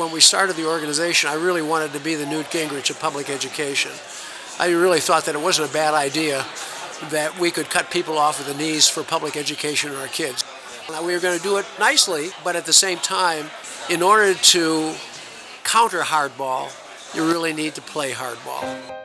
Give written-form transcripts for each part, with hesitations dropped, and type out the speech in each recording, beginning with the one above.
when we started the organization, I really wanted to be the Newt Gingrich of public education. I really thought that it wasn't a bad idea that we could cut people off at the knees for public education of our kids. Now, we were going to do it nicely, but at the same time, in order to counter hardball, you really need to play hardball.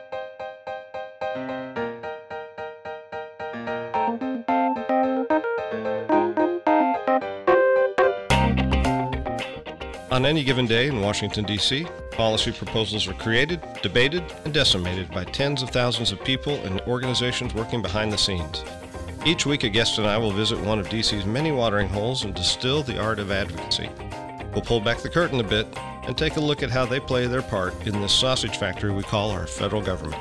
On any given day in Washington, D.C., policy proposals are created, debated, and decimated by tens of thousands of people and organizations working behind the scenes. Each week, a guest and I will visit one of D.C.'s many watering holes and distill the art of advocacy. We'll pull back the curtain a bit and take a look at how they play their part in this sausage factory we call our federal government.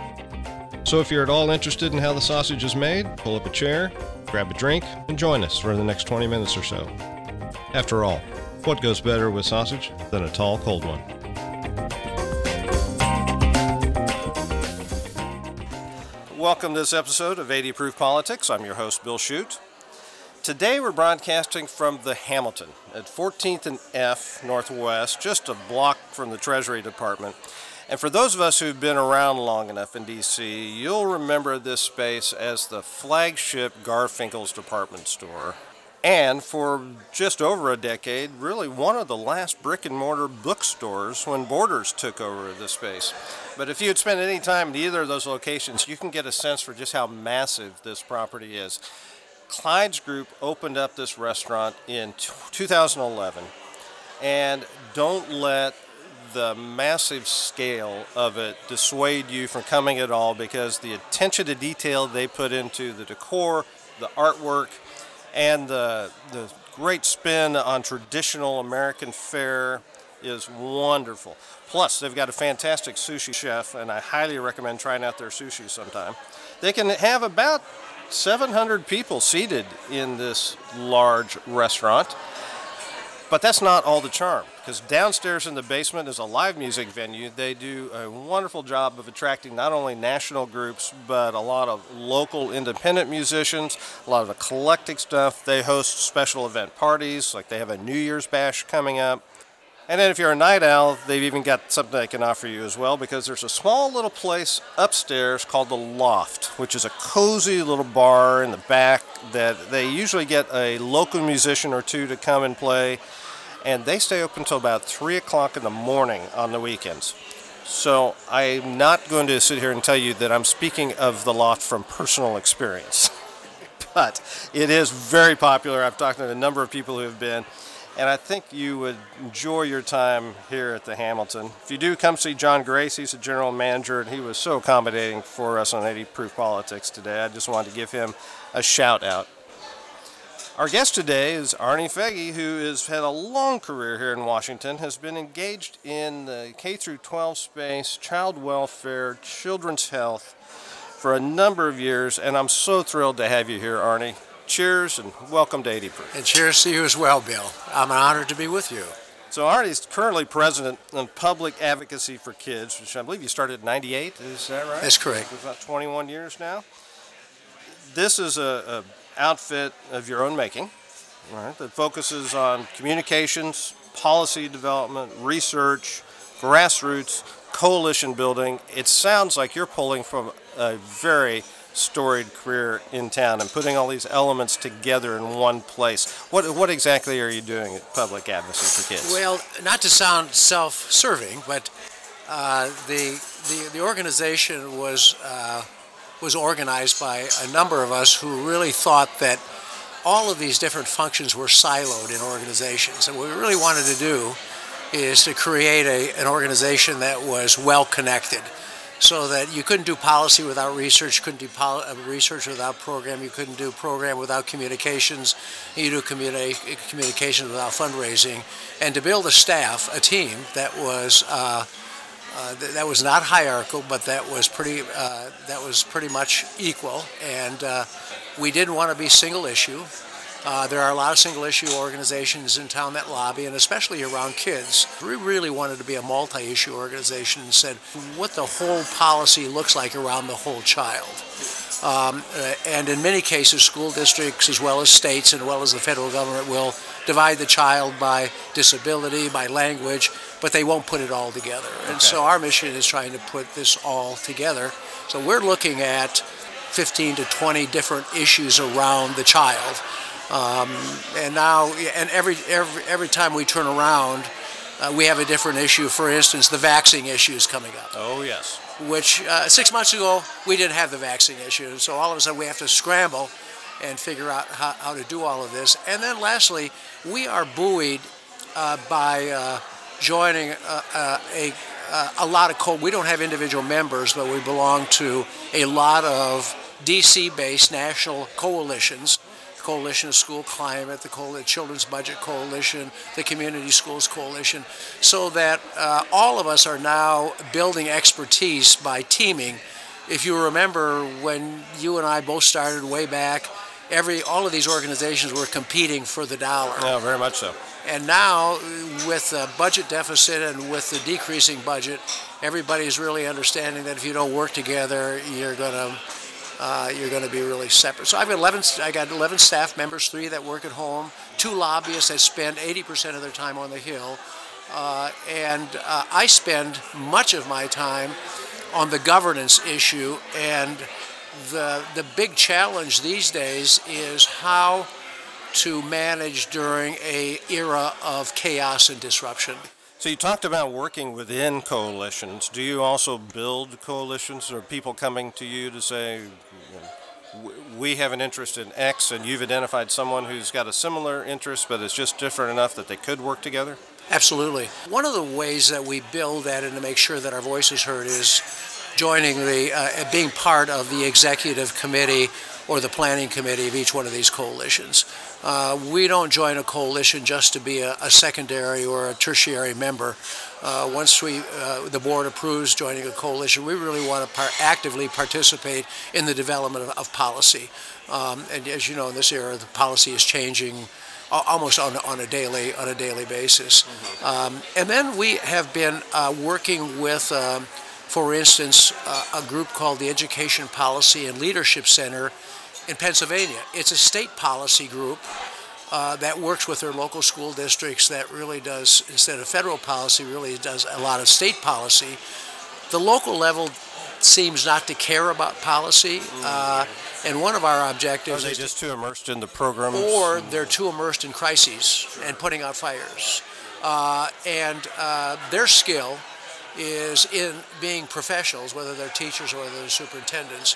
So if you're at all interested in how the sausage is made, pull up a chair, grab a drink, and join us for the next 20 minutes or so. After all, what goes better with sausage than a tall, cold one? Welcome to this episode of 80 Proof Politics. I'm your host, Bill Shute. Today we're broadcasting from the Hamilton at 14th and F Northwest, just a block from the Treasury Department. And for those of us who've been around long enough in D.C., you'll remember this space as the flagship Garfinkel's Department Store. And for just over a decade, really one of the last brick-and-mortar bookstores when Borders took over the space. But if you had spent any time at either of those locations, you can get a sense for just how massive this property is. Clyde's Group opened up this restaurant in 2011, and don't let the massive scale of it dissuade you from coming at all, because the attention to detail they put into the decor, the artwork, and the great spin on traditional American fare is wonderful. Plus, they've got a fantastic sushi chef, and I highly recommend trying out their sushi sometime. They can have about 700 people seated in this large restaurant. But that's not all the charm, because downstairs in the basement is a live music venue. They do a wonderful job of attracting not only national groups, but a lot of local independent musicians, a lot of eclectic stuff. They host special event parties, like they have a New Year's bash coming up. And then if you're a night owl, they've even got something they can offer you as well, because there's a small little place upstairs called The Loft, which is a cozy little bar in the back that they usually get a local musician or two to come and play. And they stay open until about 3 o'clock in the morning on the weekends. So I'm not going to sit here and tell you that I'm speaking of The Loft from personal experience. But it is very popular. I've talked to a number of people who have been. And I think you would enjoy your time here at the Hamilton. If you do, come see John Grace. He's a general manager, and he was so accommodating for us on 80 Proof Politics today. I just wanted to give him a shout-out. Our guest today is Arnie Fege, who has had a long career here in Washington, has been engaged in the K-12 space, child welfare, children's health for a number of years, and I'm so thrilled to have you here, Arnie. Cheers and welcome to 80 Proof. And cheers to you as well, Bill. I'm honored to be with you. So Arnie's currently president of Public Advocacy for Kids, which I believe you started in 98, is that right? That's correct. It's about 21 years now. This is a outfit of your own making, right, that focuses on communications, policy development, research, grassroots, coalition building. It sounds like you're pulling from a very storied career in town and putting all these elements together in one place. What exactly are you doing at Public Advocacy for Kids? Well, not to sound self-serving, but the organization was organized by a number of us who really thought that all of these different functions were siloed in organizations. And what we really wanted to do is to create an organization that was well-connected, so that you couldn't do policy without research, couldn't do research without program, you couldn't do program without communications, you do communications without fundraising, and to build a staff, a team that was not hierarchical, but that was pretty much equal, and we didn't want to be single issue. There are a lot of single-issue organizations in town that lobby, and especially around kids. We really wanted to be a multi-issue organization and said what the whole policy looks like around the whole child. And in many cases, school districts, as well as states, and as well as the federal government, will divide the child by disability, by language, but they won't put it all together. Okay. And so our mission is trying to put this all together. So we're looking at 15 to 20 different issues around the child. And now, and every time we turn around, we have a different issue. For instance, the vaccine issue is coming up. Oh, yes. Which 6 months ago, we didn't have the vaccine issue. And so all of a sudden, we have to scramble and figure out how to do all of this. And then lastly, we are buoyed by joining a lot of we don't have individual members, but we belong to a lot of DC-based national coalitions. Coalition of School Climate, the Children's Budget Coalition, the Community Schools Coalition, so that all of us are now building expertise by teaming. If you remember when you and I both started way back, all of these organizations were competing for the dollar. Yeah, very much so. And now, with the budget deficit and with the decreasing budget, everybody's really understanding that if you don't work together, you're going to be really separate. So I got 11 staff members, 3 that work at home, 2 lobbyists that spend 80% of their time on the Hill, and I spend much of my time on the governance issue. And the big challenge these days is how to manage during an era of chaos and disruption. So you talked about working within coalitions. Do you also build coalitions, or people coming to you to say, we have an interest in X, and you've identified someone who's got a similar interest, but it's just different enough that they could work together? Absolutely. One of the ways that we build that and to make sure that our voice is heard is joining being part of the executive committee or the planning committee of each one of these coalitions. We don't join a coalition just to be a secondary or a tertiary member. Once the board approves joining a coalition, we really want to actively participate in the development of policy. And as you know, in this era, the policy is changing almost on a daily basis. And then we have been working with, for instance, a group called the Education Policy and Leadership Center in Pennsylvania. It's a state policy group that works with their local school districts that really does, instead of federal policy, really does a lot of state policy. The local level seems not to care about policy, and one of our objectives is... Are they just too immersed in the programs? Or they're too immersed in crises and putting out fires. And their skill is in being professionals, whether they're teachers or whether they're superintendents,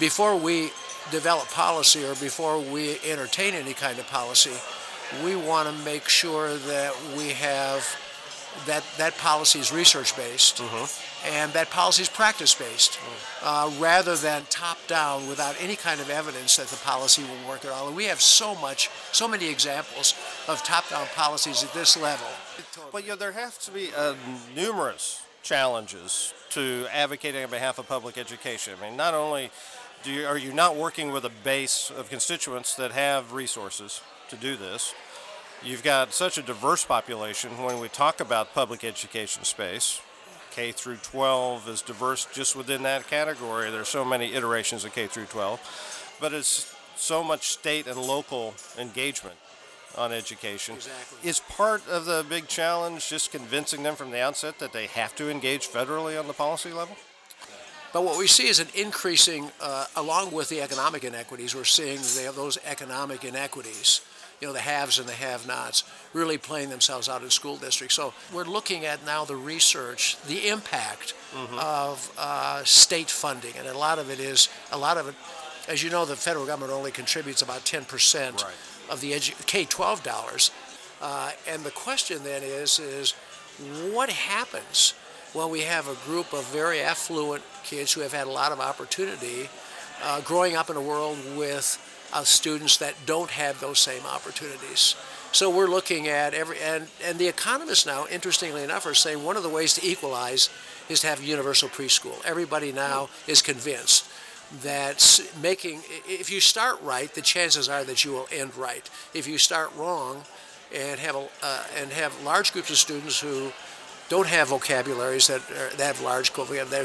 before we develop policy or before we entertain any kind of policy, we want to make sure that we have that policy is research-based and that policy is practice-based, rather than top-down without any kind of evidence that the policy will work at all. And we have so many examples of top-down policies at this level. But there have to be numerous challenges to advocating on behalf of public education. I mean, not only are you not working with a base of constituents that have resources to do this? You've got such a diverse population when we talk about public education space. K through 12 is diverse just within that category. There's so many iterations of K through 12, but it's so much state and local engagement on education. Exactly. Is part of the big challenge just convincing them from the outset that they have to engage federally on the policy level? But what we see is an increasing, along with the economic inequities, we're seeing they have those economic inequities, the haves and the have-nots, really playing themselves out in school districts. So we're looking at now the research, the impact of state funding, and a lot of it, as you know, the federal government only contributes about 10% right. of the K-12 dollars. And the question then is what happens? Well, we have a group of very affluent kids who have had a lot of opportunity growing up in a world with students that don't have those same opportunities. So we're looking at and the economists now, interestingly enough, are saying one of the ways to equalize is to have universal preschool. Everybody now is convinced that's making, if you start right, the chances are that you will end right. If you start wrong and have large groups of students who don't have vocabularies that have large vocabularies, that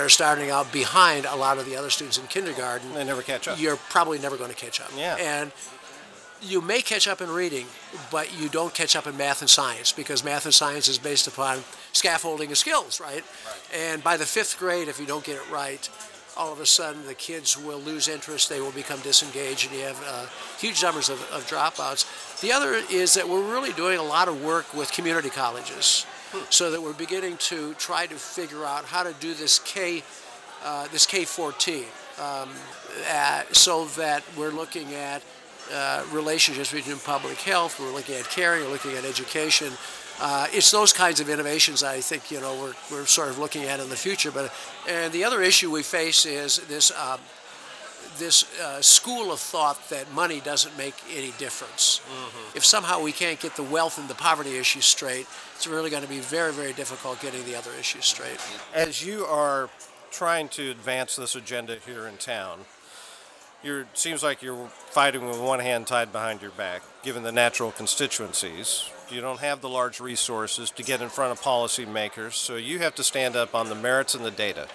are starting out behind a lot of the other students in kindergarten. They never catch up. You're probably never going to catch up. Yeah. And you may catch up in reading, but you don't catch up in math and science, because math and science is based upon scaffolding and skills, right? And by the fifth grade, if you don't get it right, all of a sudden the kids will lose interest, they will become disengaged, and you have huge numbers of dropouts. The other is that we're really doing a lot of work with community colleges, so that we're beginning to try to figure out how to do this K-14, so that we're looking at relationships between public health, we're looking at caring, we're looking at education. It's those kinds of innovations I think we're sort of looking at in the future. And the other issue we face is this school of thought that money doesn't make any difference. Mm-hmm. If somehow we can't get the wealth and the poverty issue straight, it's really going to be very, very difficult getting the other issues straight. As you are trying to advance this agenda here in town, it seems like you're fighting with one hand tied behind your back, given the natural constituencies. You don't have the large resources to get in front of policymakers, so you have to stand up on the merits and the data.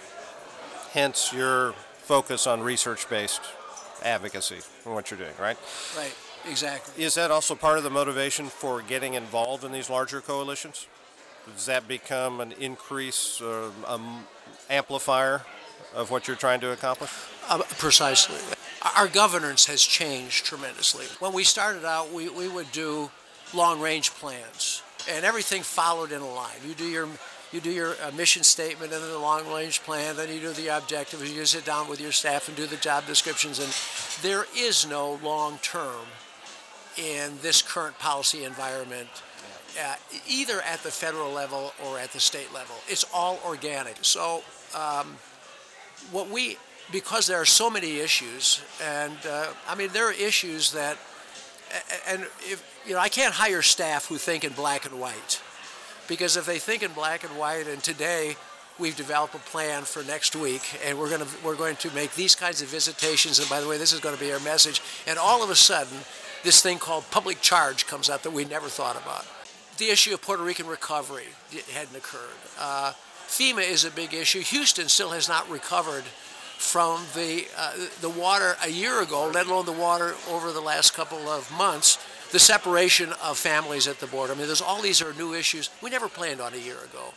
Hence your focus on research-based advocacy and what you're doing, right? Right, exactly. Is that also part of the motivation for getting involved in these larger coalitions? Does that become an increase, an amplifier of what you're trying to accomplish? Precisely. Our governance has changed tremendously. When we started out, we would do long-range plans, and everything followed in a line. You do your mission statement, and then the long-range plan, then you do the objectives, you sit down with your staff and do the job descriptions, and there is no long-term in this current policy environment, either at the federal level or at the state level. It's all organic. So because there are so many issues, and there are issues that, and I can't hire staff who think in black and white, because if they think in black and white, and today we've developed a plan for next week, and we're going to make these kinds of visitations, and by the way, this is going to be our message, and all of a sudden, this thing called public charge comes up that we never thought about. The issue of Puerto Rican recovery hadn't occurred. FEMA is a big issue. Houston still has not recovered from the water a year ago, let alone the water over the last couple of months, the separation of families at the border. There's all these are new issues we never planned on a year ago.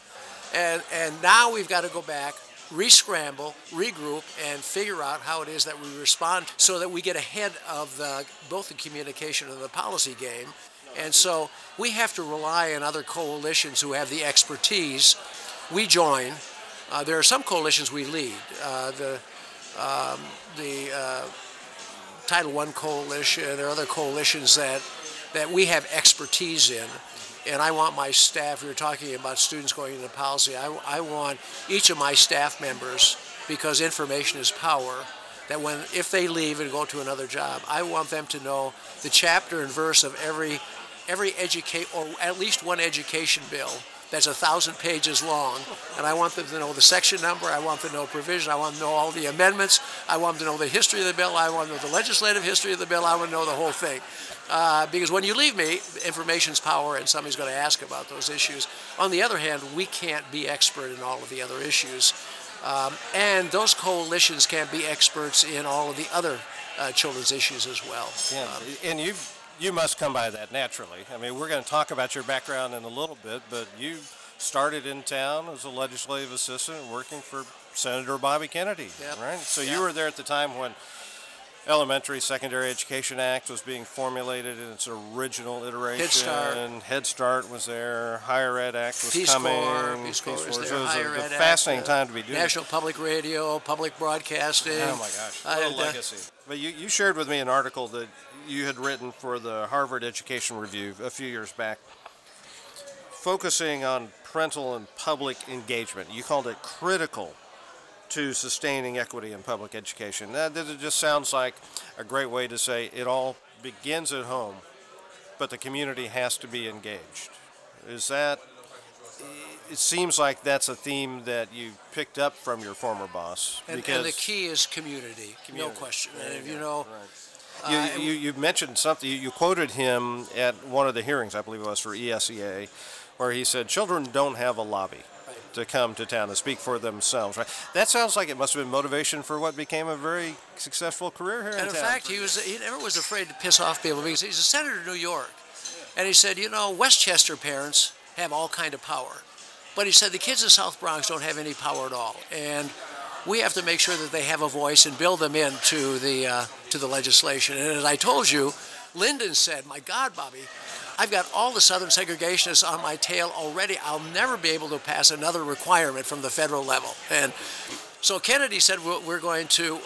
And now we've got to go back, re-scramble, regroup, and figure out how it is that we respond so that we get ahead of both the communication and the policy game. And so we have to rely on other coalitions who have the expertise. We join. There are some coalitions we lead. The Title I Coalition, there are other coalitions that we have expertise in. And I want my staff, we were talking about students going into policy, I want each of my staff members, because information is power, that if they leave and go to another job, I want them to know the chapter and verse of every or at least one education bill that's 1,000 pages long, and I want them to know the section number, I want them to know provision, I want them to know all the amendments, I want them to know the history of the bill, I want them to know the legislative history of the bill, I want to know the whole thing. Because when you leave me, information's power, and somebody's going to ask about those issues. On the other hand, we can't be expert in all of the other issues. And those coalitions can't be experts in all of the other children's issues as well. Yeah. And you must come by that naturally. We're going to talk about your background in a little bit, but you started in town as a legislative assistant working for Senator Bobby Kennedy, yep. Right? So yep. You were there at the time when Elementary Secondary Education Act was being formulated in its original iteration. Head Start. And Head Start was there. Higher Ed Act was coming. Peace Corps was there. It was a fascinating time to be doing National Public Radio, public broadcasting. Oh, my gosh. What a legacy. But you shared with me an article that you had written for the Harvard Education Review a few years back, focusing on parental and public engagement. You called it critical to sustaining equity in public education. That just sounds like a great way to say it all begins at home, but the community has to be engaged. Is that it seems like that's a theme that you picked up from your former boss. And the key is community. No question. And if you know... Right. You mentioned something. You quoted him at one of the hearings, I believe it was, for ESEA, where he said, children don't have a lobby to come to town and speak for themselves. Right? That sounds like it must have been motivation for what became a very successful career here in town. And in fact, he never was afraid to piss off people because he's a senator of New York. And he said, you know, Westchester parents have all kind of power. But he said the kids in South Bronx don't have any power at all. And we have to make sure that they have a voice and build them into the legislation. And as I told you, Lyndon said, my God, Bobby, I've got all the Southern segregationists on my tail already. I'll never be able to pass another requirement from the federal level. And so Kennedy said, we're going to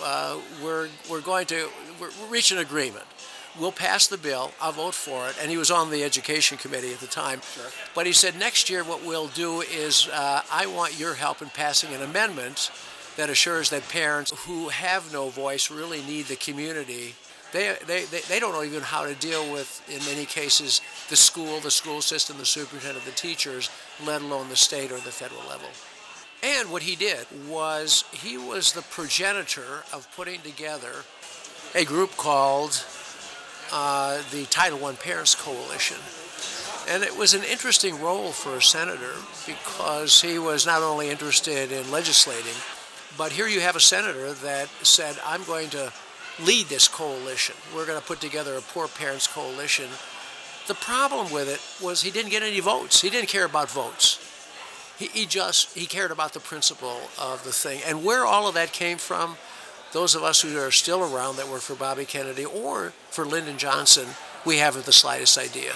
reach an agreement. We'll pass the bill. I'll vote for it. And he was on the education committee at the time. Sure. But he said, next year what we'll do is I want your help in passing an amendment that assures that parents who have no voice really need the community. They don't know even how to deal with, in many cases, the school system, the superintendent, the teachers, let alone the state or the federal level. And what he did was he was the progenitor of putting together a group called the Title I Parents Coalition. And it was an interesting role for a senator because he was not only interested in legislating, but here you have a senator that said, I'm going to lead this coalition. We're going to put together a Poor Parents Coalition. The problem with it was he didn't get any votes. He didn't care about votes. He cared about the principle of the thing. And where all of that came from, those of us who are still around that work for Bobby Kennedy or for Lyndon Johnson, we haven't the slightest idea.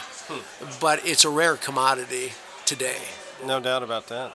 But it's a rare commodity today. No doubt about that.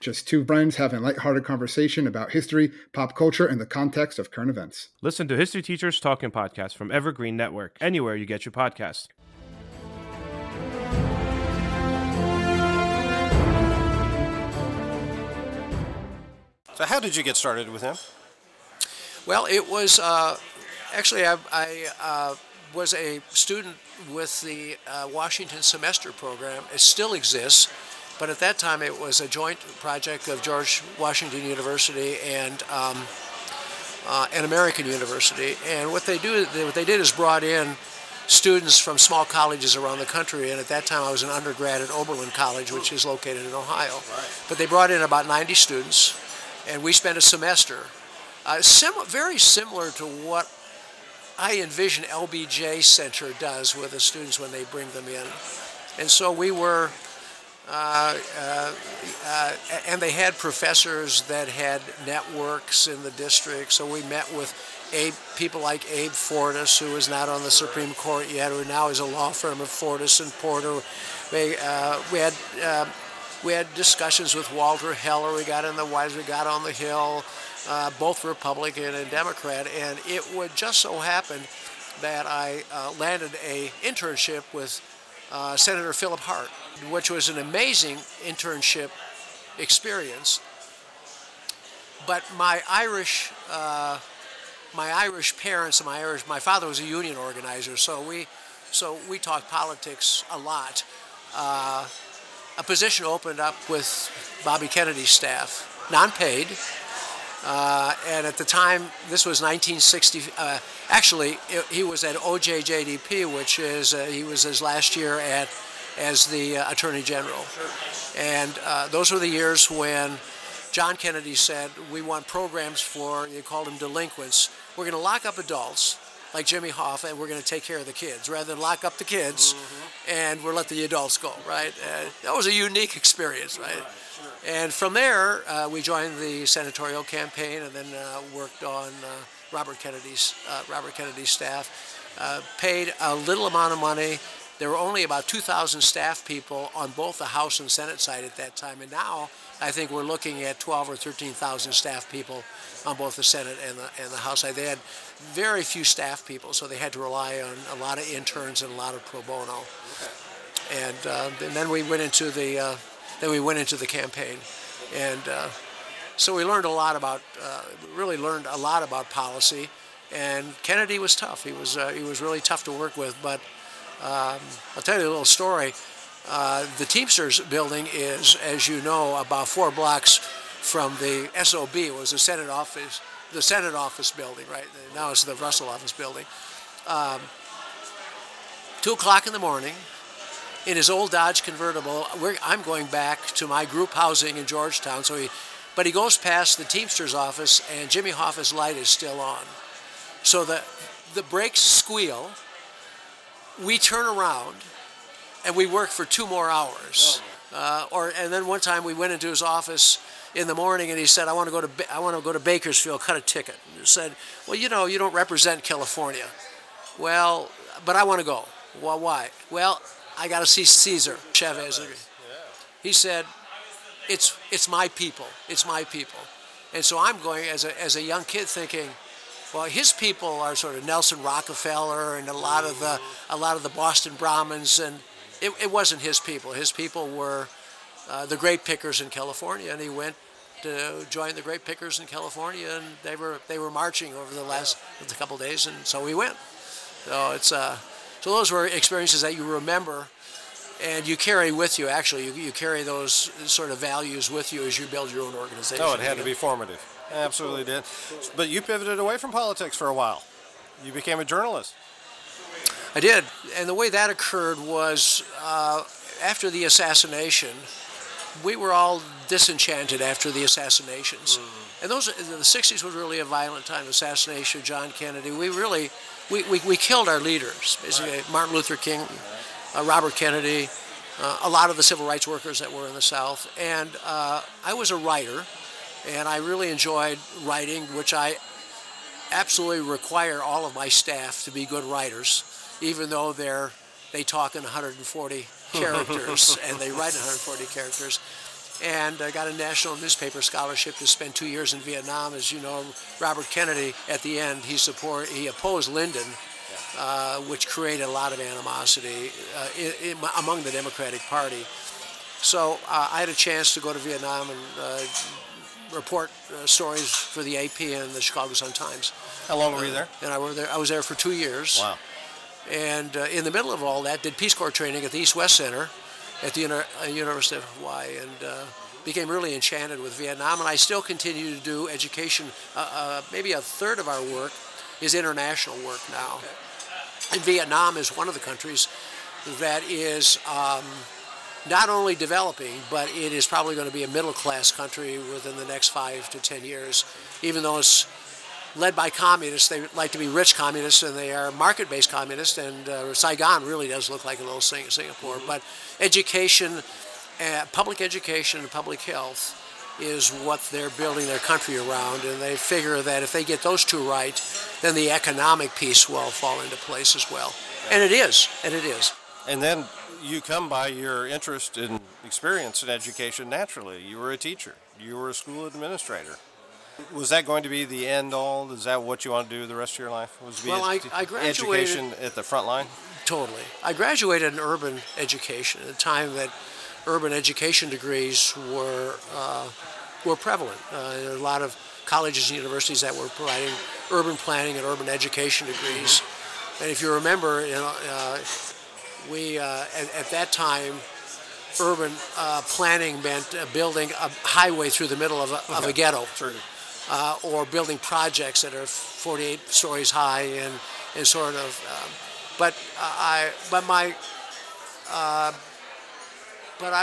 Just two friends having a lighthearted conversation about history, pop culture, and the context of current events. Listen to History Teachers Talking Podcast from Evergreen Network, anywhere you get your podcast. So how did you get started with him? Well, it was actually I was a student with the Washington Semester Program. It still exists. But at that time, it was a joint project of George Washington University and an American University. And what they did is brought in students from small colleges around the country. And at that time, I was an undergrad at Oberlin College, which is located in Ohio. Right. But they brought in about 90 students, and we spent a semester, very similar to what I envision LBJ Center does with the students when they bring them in. And so we were... and they had professors that had networks in the district, so we met with people like Abe Fortas, who is not on the Supreme Court yet, who now is a law firm of Fortas and Porter. We had discussions with Walter Heller. We got in the Wise. We got on the Hill, both Republican and Democrat, and it would just so happen that I landed a internship with Senator Philip Hart, which was an amazing internship experience. But my Irish parents, and my father was a union organizer, so we talked politics a lot. A position opened up with Bobby Kennedy's staff, non-paid, and at the time, this was 1960. He was at OJJDP, which is he was his last year as the Attorney General. And those were the years when John Kennedy said, we want programs for, they called them delinquents. We're going to lock up adults like Jimmy Hoffa and we're going to take care of the kids rather than lock up the kids and we'll let the adults go, right? That was a unique experience, right? Right, sure. And from there, we joined the senatorial campaign and then worked on Robert Kennedy's staff, paid a little amount of money There were only about 2,000 staff people on both the House and Senate side at that time, and now I think we're looking at 12 or 13,000 staff people on both the Senate and the House side. They had very few staff people, so they had to rely on a lot of interns and a lot of pro bono. And then we went into the campaign, and so we learned a lot about policy. And Kennedy was tough. He was really tough to work with. But I'll tell you a little story. The Teamsters building is, as you know, about 4 blocks from the SOB. It was the Senate office building, right? Now it's the Russell office building. 2 o'clock in the morning, in his old Dodge convertible, I'm going back to my group housing in Georgetown. But he goes past the Teamsters office, and Jimmy Hoffa's light is still on. So the brakes squeal. We turn around, and we work for 2 more hours. And then one time we went into his office in the morning, and he said, "I want to go to Bakersfield, cut a ticket." And he said, "Well, you know, you don't represent California." "Well, but I want to go." "Well, why?" "Well, I got to see Cesar Chavez." Yeah. He said, "It's my people. It's my people." And so I'm going as a young kid thinking, well, his people are sort of Nelson Rockefeller and a lot of the Boston Brahmins, and it wasn't his people. His people were the grape pickers in California, and he went to join the grape pickers in California, and they were marching over the last couple of days, and so we went. So it's so those were experiences that you remember, and you carry with you. Actually, you carry those sort of values with you as you build your own organization. Oh, it had to be formative. Absolutely did. But you pivoted away from politics for a while. You became a journalist. I did. And the way that occurred was after the assassination, we were all disenchanted after the assassinations. Mm-hmm. And the 60s was really a violent time, assassination of John Kennedy. We killed our leaders, basically. Right. Martin Luther King, Robert Kennedy, a lot of the civil rights workers that were in the South. And I was a writer. And I really enjoyed writing, which I absolutely require all of my staff to be good writers, even though they talk in 140 characters and they write in 140 characters. And I got a national newspaper scholarship to spend 2 years in Vietnam. As you know, Robert Kennedy, at the end, he opposed Lyndon, which created a lot of animosity among the Democratic Party. So I had a chance to go to Vietnam and report stories for the AP and the Chicago Sun-Times. How long were you there? And I was there for 2 years. Wow. And in the middle of all that, did Peace Corps training at the East-West Center at the University of Hawaii, and became really enchanted with Vietnam. And I still continue to do education. Maybe a third of our work is international work now. Okay. And Vietnam is one of the countries that is not only developing, but it is probably going to be a middle-class country within the next 5 to 10 years. Even though it's led by communists, they like to be rich communists, and they are market-based communists, and Saigon really does look like a little Singapore. But education, public education and public health is what they're building their country around, and they figure that if they get those 2 right, then the economic piece will fall into place as well. And it is. And then you come by your interest and experience in education naturally. You were a teacher. You were a school administrator. Was that going to be the end all? Is that what you want to do the rest of your life? Was to be I graduated education at the front line? Totally. I graduated in urban education at a time that urban education degrees were prevalent. There were a lot of colleges and universities that were providing urban planning and urban education degrees. And if you remember, we, at that time, urban planning meant building a highway through the middle of a ghetto, or building projects that are 48 stories high and sort of. But I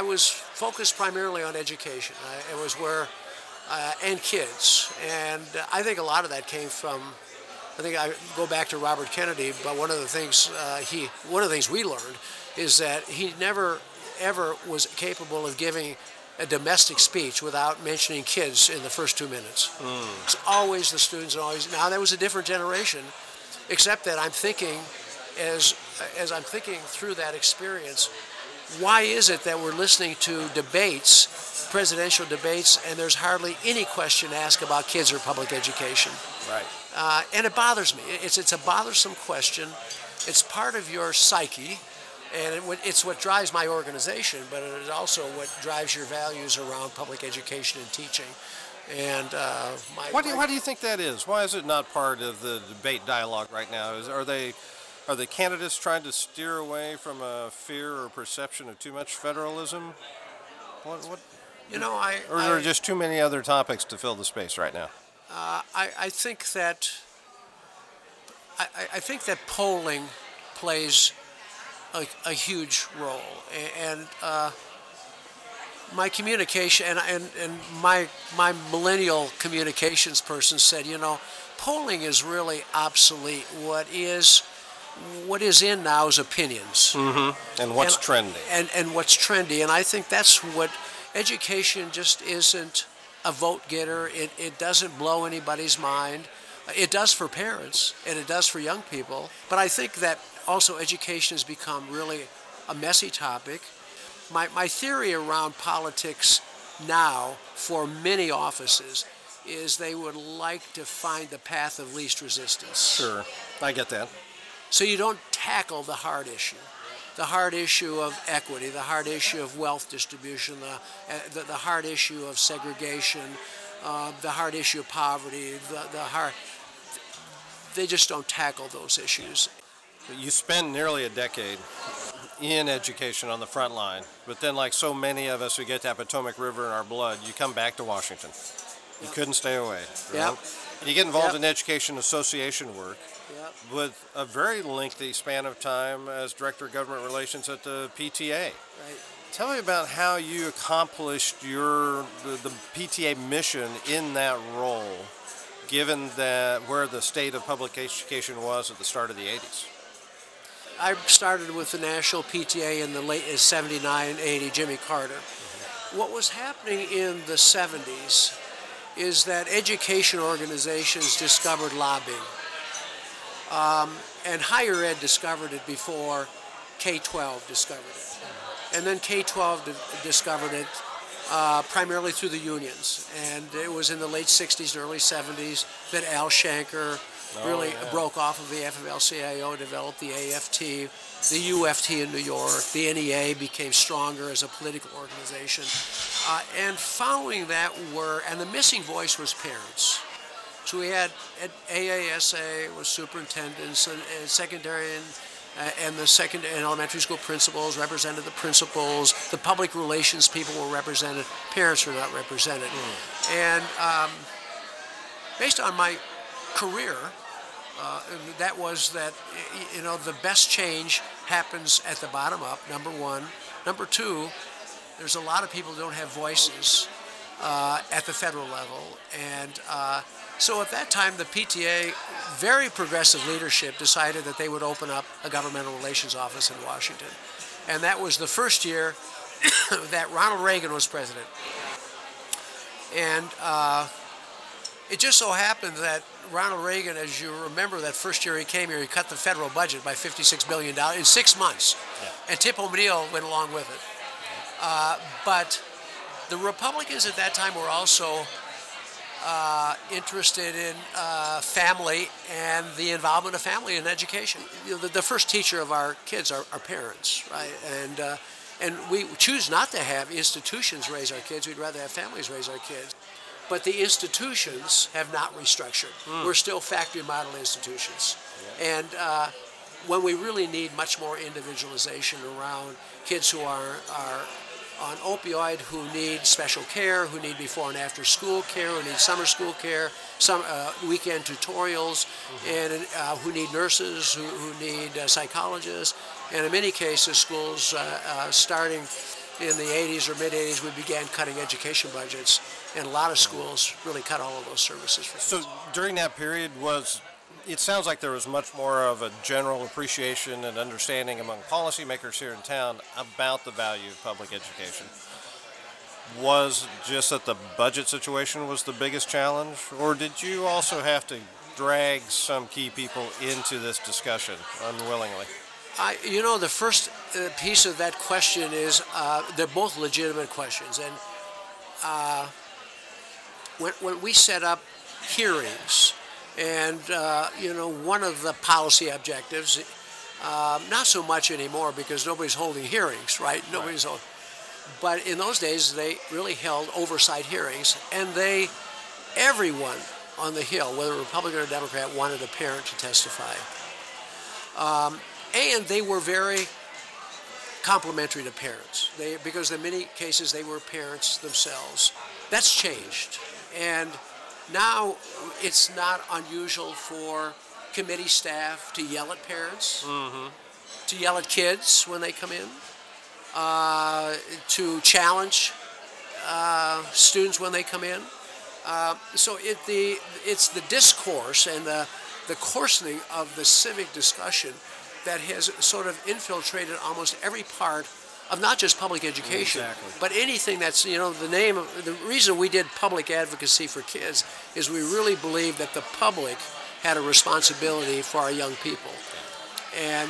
was focused primarily on education. It was where and kids, and I think a lot of that came from. I think I go back to Robert Kennedy, but one of the things we learned is that he never, ever was capable of giving a domestic speech without mentioning kids in the first 2 minutes. It's always the students, now that was a different generation, except that I'm thinking as I'm thinking through that experience, why is it that we're listening to debates, presidential debates, and there's hardly any question asked about kids or public education? Right. And it bothers me. It's a bothersome question. It's part of your psyche, and it's what drives my organization, but it is also what drives your values around public education and teaching. And why do you think that is? Why is it not part of the debate dialogue right now? Are the candidates trying to steer away from a fear or perception of too much federalism? What? You know, Or there are just too many other topics to fill the space right now? I think that polling plays a huge role, and my communication and my millennial communications person said, you know, polling is really obsolete. What is in now is opinions. Mm-hmm. And what's trendy. And what's trendy. And I think that's what education just isn't a vote getter. It doesn't blow anybody's mind. It does for parents and it does for young people. But I think that also education has become really a messy topic. My theory around politics now for many offices is they would like to find the path of least resistance. Sure, I get that. So you don't tackle the hard issue. The hard issue of equity, the hard issue of wealth distribution, the hard issue of segregation, the hard issue of poverty, they just don't tackle those issues. You spend nearly a decade in education on the front line, but then like so many of us who get that Potomac River in our blood, you come back to Washington. You couldn't stay away. Right? Yep. And you get involved in education association work with a very lengthy span of time as Director of Government Relations at the PTA. Right. Tell me about how you accomplished the PTA mission in that role, given that where the state of public education was at the start of the 80s. I started with the National PTA in the late 79, 80, Jimmy Carter. Mm-hmm. What was happening in the 70s is that education organizations discovered lobbying. And higher ed discovered it before K-12 discovered it. And then K-12 discovered it primarily through the unions. And it was in the late 60s and early 70s that Al Shanker broke off of the FFL-CIO, developed the AFT, the UFT in New York. The NEA became stronger as a political organization. And following that and the missing voice was parents. So we had AASA with superintendents and secondary and the secondary and elementary school principals represented the principals. The public relations people were represented. Parents were not represented. Mm. And based on my career, that was that, you know, the best change happens at the bottom up, number one. Number two, there's a lot of people who don't have voices at the federal level. And so at that time, the PTA, very progressive leadership, decided that they would open up a governmental relations office in Washington. And that was the first year that Ronald Reagan was president. And it just so happened that Ronald Reagan, as you remember, that first year he came here, he cut the federal budget by $56 billion in 6 months. Yeah. And Tip O'Neill went along with it. But the Republicans at that time were also interested in family and the involvement of family in education. You know, the first teacher of our kids are our parents, right? And we choose not to have institutions raise our kids. We'd rather have families raise our kids. But the institutions have not restructured. Mm. We're still factory model institutions. Yeah. And when we really need much more individualization around kids who are on opioid, who need special care, who need before and after school care, who need summer school care, some weekend tutorials, mm-hmm. and who need nurses, who need psychologists. And in many cases, schools starting in the 80s or mid-80s, we began cutting education budgets, and a lot of schools really cut all of those services. So during that period it sounds like there was much more of a general appreciation and understanding among policymakers here in town about the value of public education. Was just that the budget situation was the biggest challenge, or did you also have to drags some key people into this discussion unwillingly? You know, the first piece of that question is they're both legitimate questions. And when we set up hearings, and, you know, one of the policy objectives, not so much anymore because nobody's holding hearings, right? Nobody's holding. But in those days, they really held oversight hearings, and everyone on the Hill, whether Republican or Democrat, wanted a parent to testify. And they were very complimentary to parents, because in many cases they were parents themselves. That's changed. And now it's not unusual for committee staff to yell at parents, mm-hmm. to yell at kids when they come in, to challenge students when they come in. So it's the discourse and the coarsening of the civic discussion that has sort of infiltrated almost every part of not just public education, exactly. but anything that's, you know, the reason we did Public Advocacy for Kids is we really believe that the public had a responsibility for our young people. And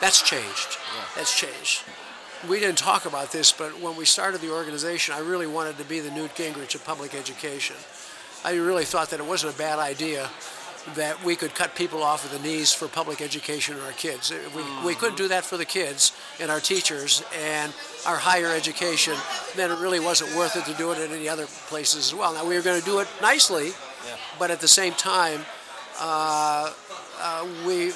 that's changed. Yeah. That's changed. We didn't talk about this, but when we started the organization, I really wanted to be the Newt Gingrich of public education. I really thought that it wasn't a bad idea that we could cut people off at the knees for public education and our kids. We couldn't do that for the kids and our teachers and our higher education. Then it really wasn't worth it to do it in any other places as well. Now, we were going to do it nicely, yeah. but at the same time, we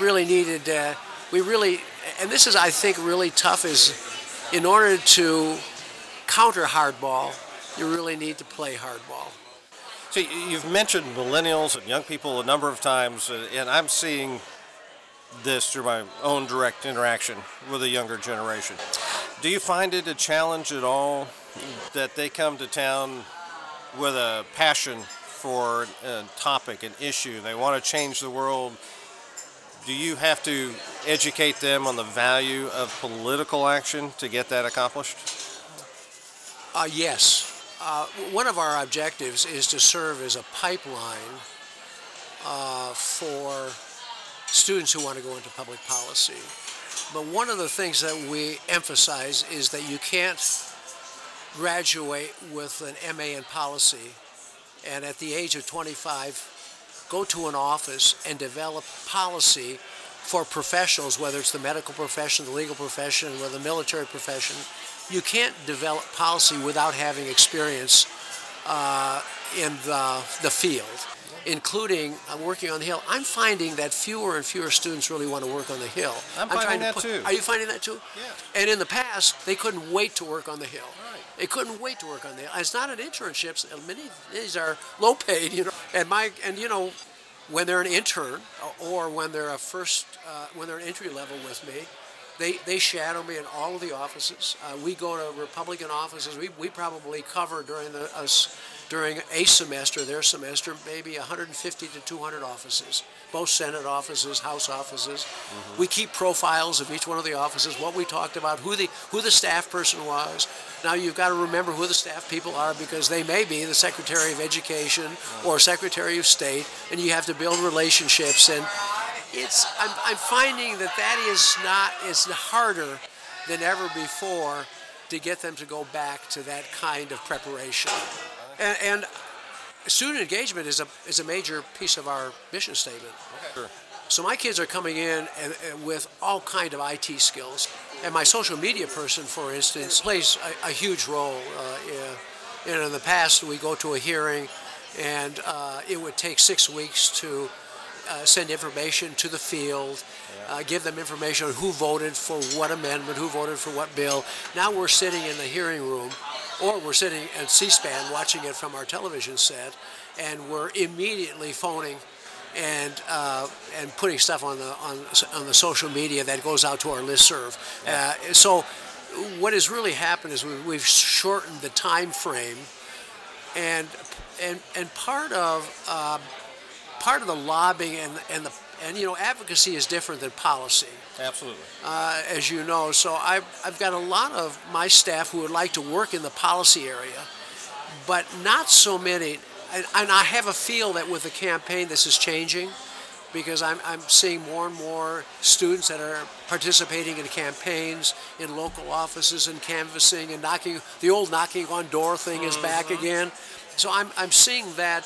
really needed, and this is, I think, really tough, is in order to counter hardball, you really need to play hardball. So you've mentioned millennials and young people a number of times, and I'm seeing this through my own direct interaction with the younger generation. Do you find it a challenge at all that they come to town with a passion for a topic, an issue? They want to change the world. Do you have to educate them on the value of political action to get that accomplished? Yes. One of our objectives is to serve as a pipeline for students who want to go into public policy. But one of the things that we emphasize is that you can't graduate with an MA in policy and at the age of 25 go to an office and develop policy for professionals, whether it's the medical profession, the legal profession, or the military profession. You can't develop policy without having experience in the field, including working on the Hill. I'm finding that fewer and fewer students really want to work on the Hill. I'm finding that too. Are you finding that too? Yeah. And in the past, they couldn't wait to work on the Hill. Right. They couldn't wait to work on the Hill. It's not an internship. Many of these are low paid, you know. And you know, when they're an intern or when they're when they're entry level with me, They shadow me in all of the offices. We go to Republican offices. We probably cover during a semester, their semester, maybe 150 to 200 offices, both Senate offices, House offices. Mm-hmm. We keep profiles of each one of the offices, what we talked about, who the staff person was. Now you've got to remember who the staff people are because they may be the Secretary of Education or Secretary of State, and you have to build relationships. And I'm finding that is not, it's harder than ever before to get them to go back to that kind of preparation. And student engagement is a major piece of our mission statement. Okay. Sure. So my kids are coming in and with all kind of IT skills, and my social media person, for instance, plays a huge role. In the past, we go to a hearing, and it would take 6 weeks to send information to the field, give them information on who voted for what amendment, who voted for what bill. Now we're sitting in the hearing room, or we're sitting at C-SPAN watching it from our television set, and we're immediately phoning and putting stuff on the social media that goes out to our listserv. Yeah. So what has really happened is we've shortened the time frame, and part of the lobbying and you know, advocacy is different than policy. Absolutely. As you know, so I've got a lot of my staff who would like to work in the policy area, but not so many. And I have a feel that with the campaign this is changing, because I'm seeing more and more students that are participating in campaigns, in local offices, and canvassing, and knocking. The old knocking on door thing is back again. So I'm seeing that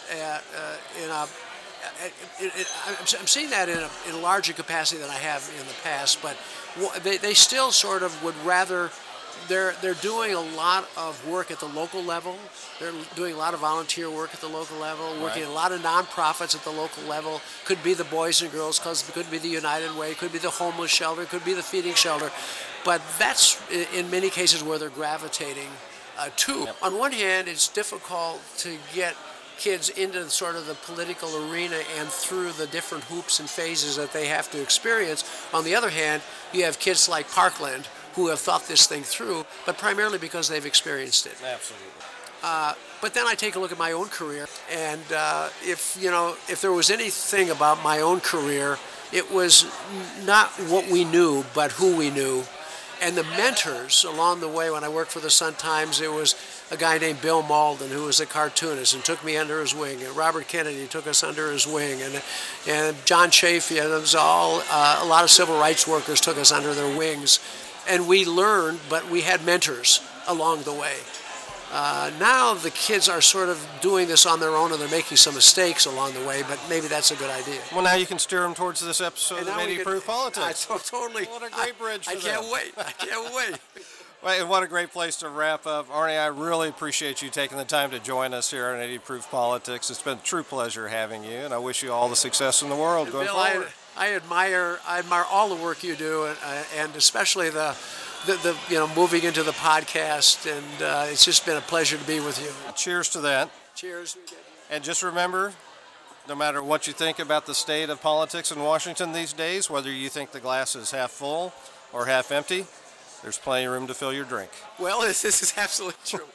in a larger capacity than I have in the past. But they still sort of would rather. They're doing a lot of work at the local level. They're doing a lot of volunteer work at the local level, working in a lot of nonprofits at the local level. Could be the Boys and Girls Club, could be the United Way, could be the homeless shelter, could be the feeding shelter. But that's, in many cases, where they're gravitating to. Yep. On one hand, it's difficult to get kids into sort of the political arena and through the different hoops and phases that they have to experience. On the other hand, you have kids like Parkland, who have thought this thing through, but primarily because they've experienced it. Absolutely. But then I take a look at my own career, and if there was anything about my own career, it was not what we knew, but who we knew. And the mentors along the way, when I worked for the Sun-Times, it was a guy named Bill Malden, who was a cartoonist and took me under his wing, and Robert Kennedy took us under his wing, and John Chafee, and it was all, a lot of civil rights workers took us under their wings. And we learned, but we had mentors along the way. Now the kids are sort of doing this on their own, and they're making some mistakes along the way, but maybe that's a good idea. Well, now you can steer them towards this episode of 80 Proof Politics. Totally. What a great bridge for them. I can't wait. Well, and what a great place to wrap up. Arnie, I really appreciate you taking the time to join us here on 80 Proof Politics. It's been a true pleasure having you, and I wish you all the success in the world going forward. I admire all the work you do, and especially the moving into the podcast, and it's just been a pleasure to be with you. Cheers to that. Cheers. And just remember, no matter what you think about the state of politics in Washington these days, whether you think the glass is half full or half empty, there's plenty of room to fill your drink. Well, this is absolutely true.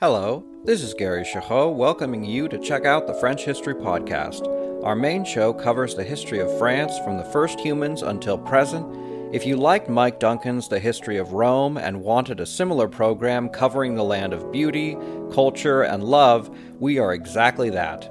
Hello, this is Gary Chahot welcoming you to check out the French History Podcast. Our main show covers the history of France from the first humans until present. If you liked Mike Duncan's The History of Rome and wanted a similar program covering the land of beauty, culture, and love, we are exactly that.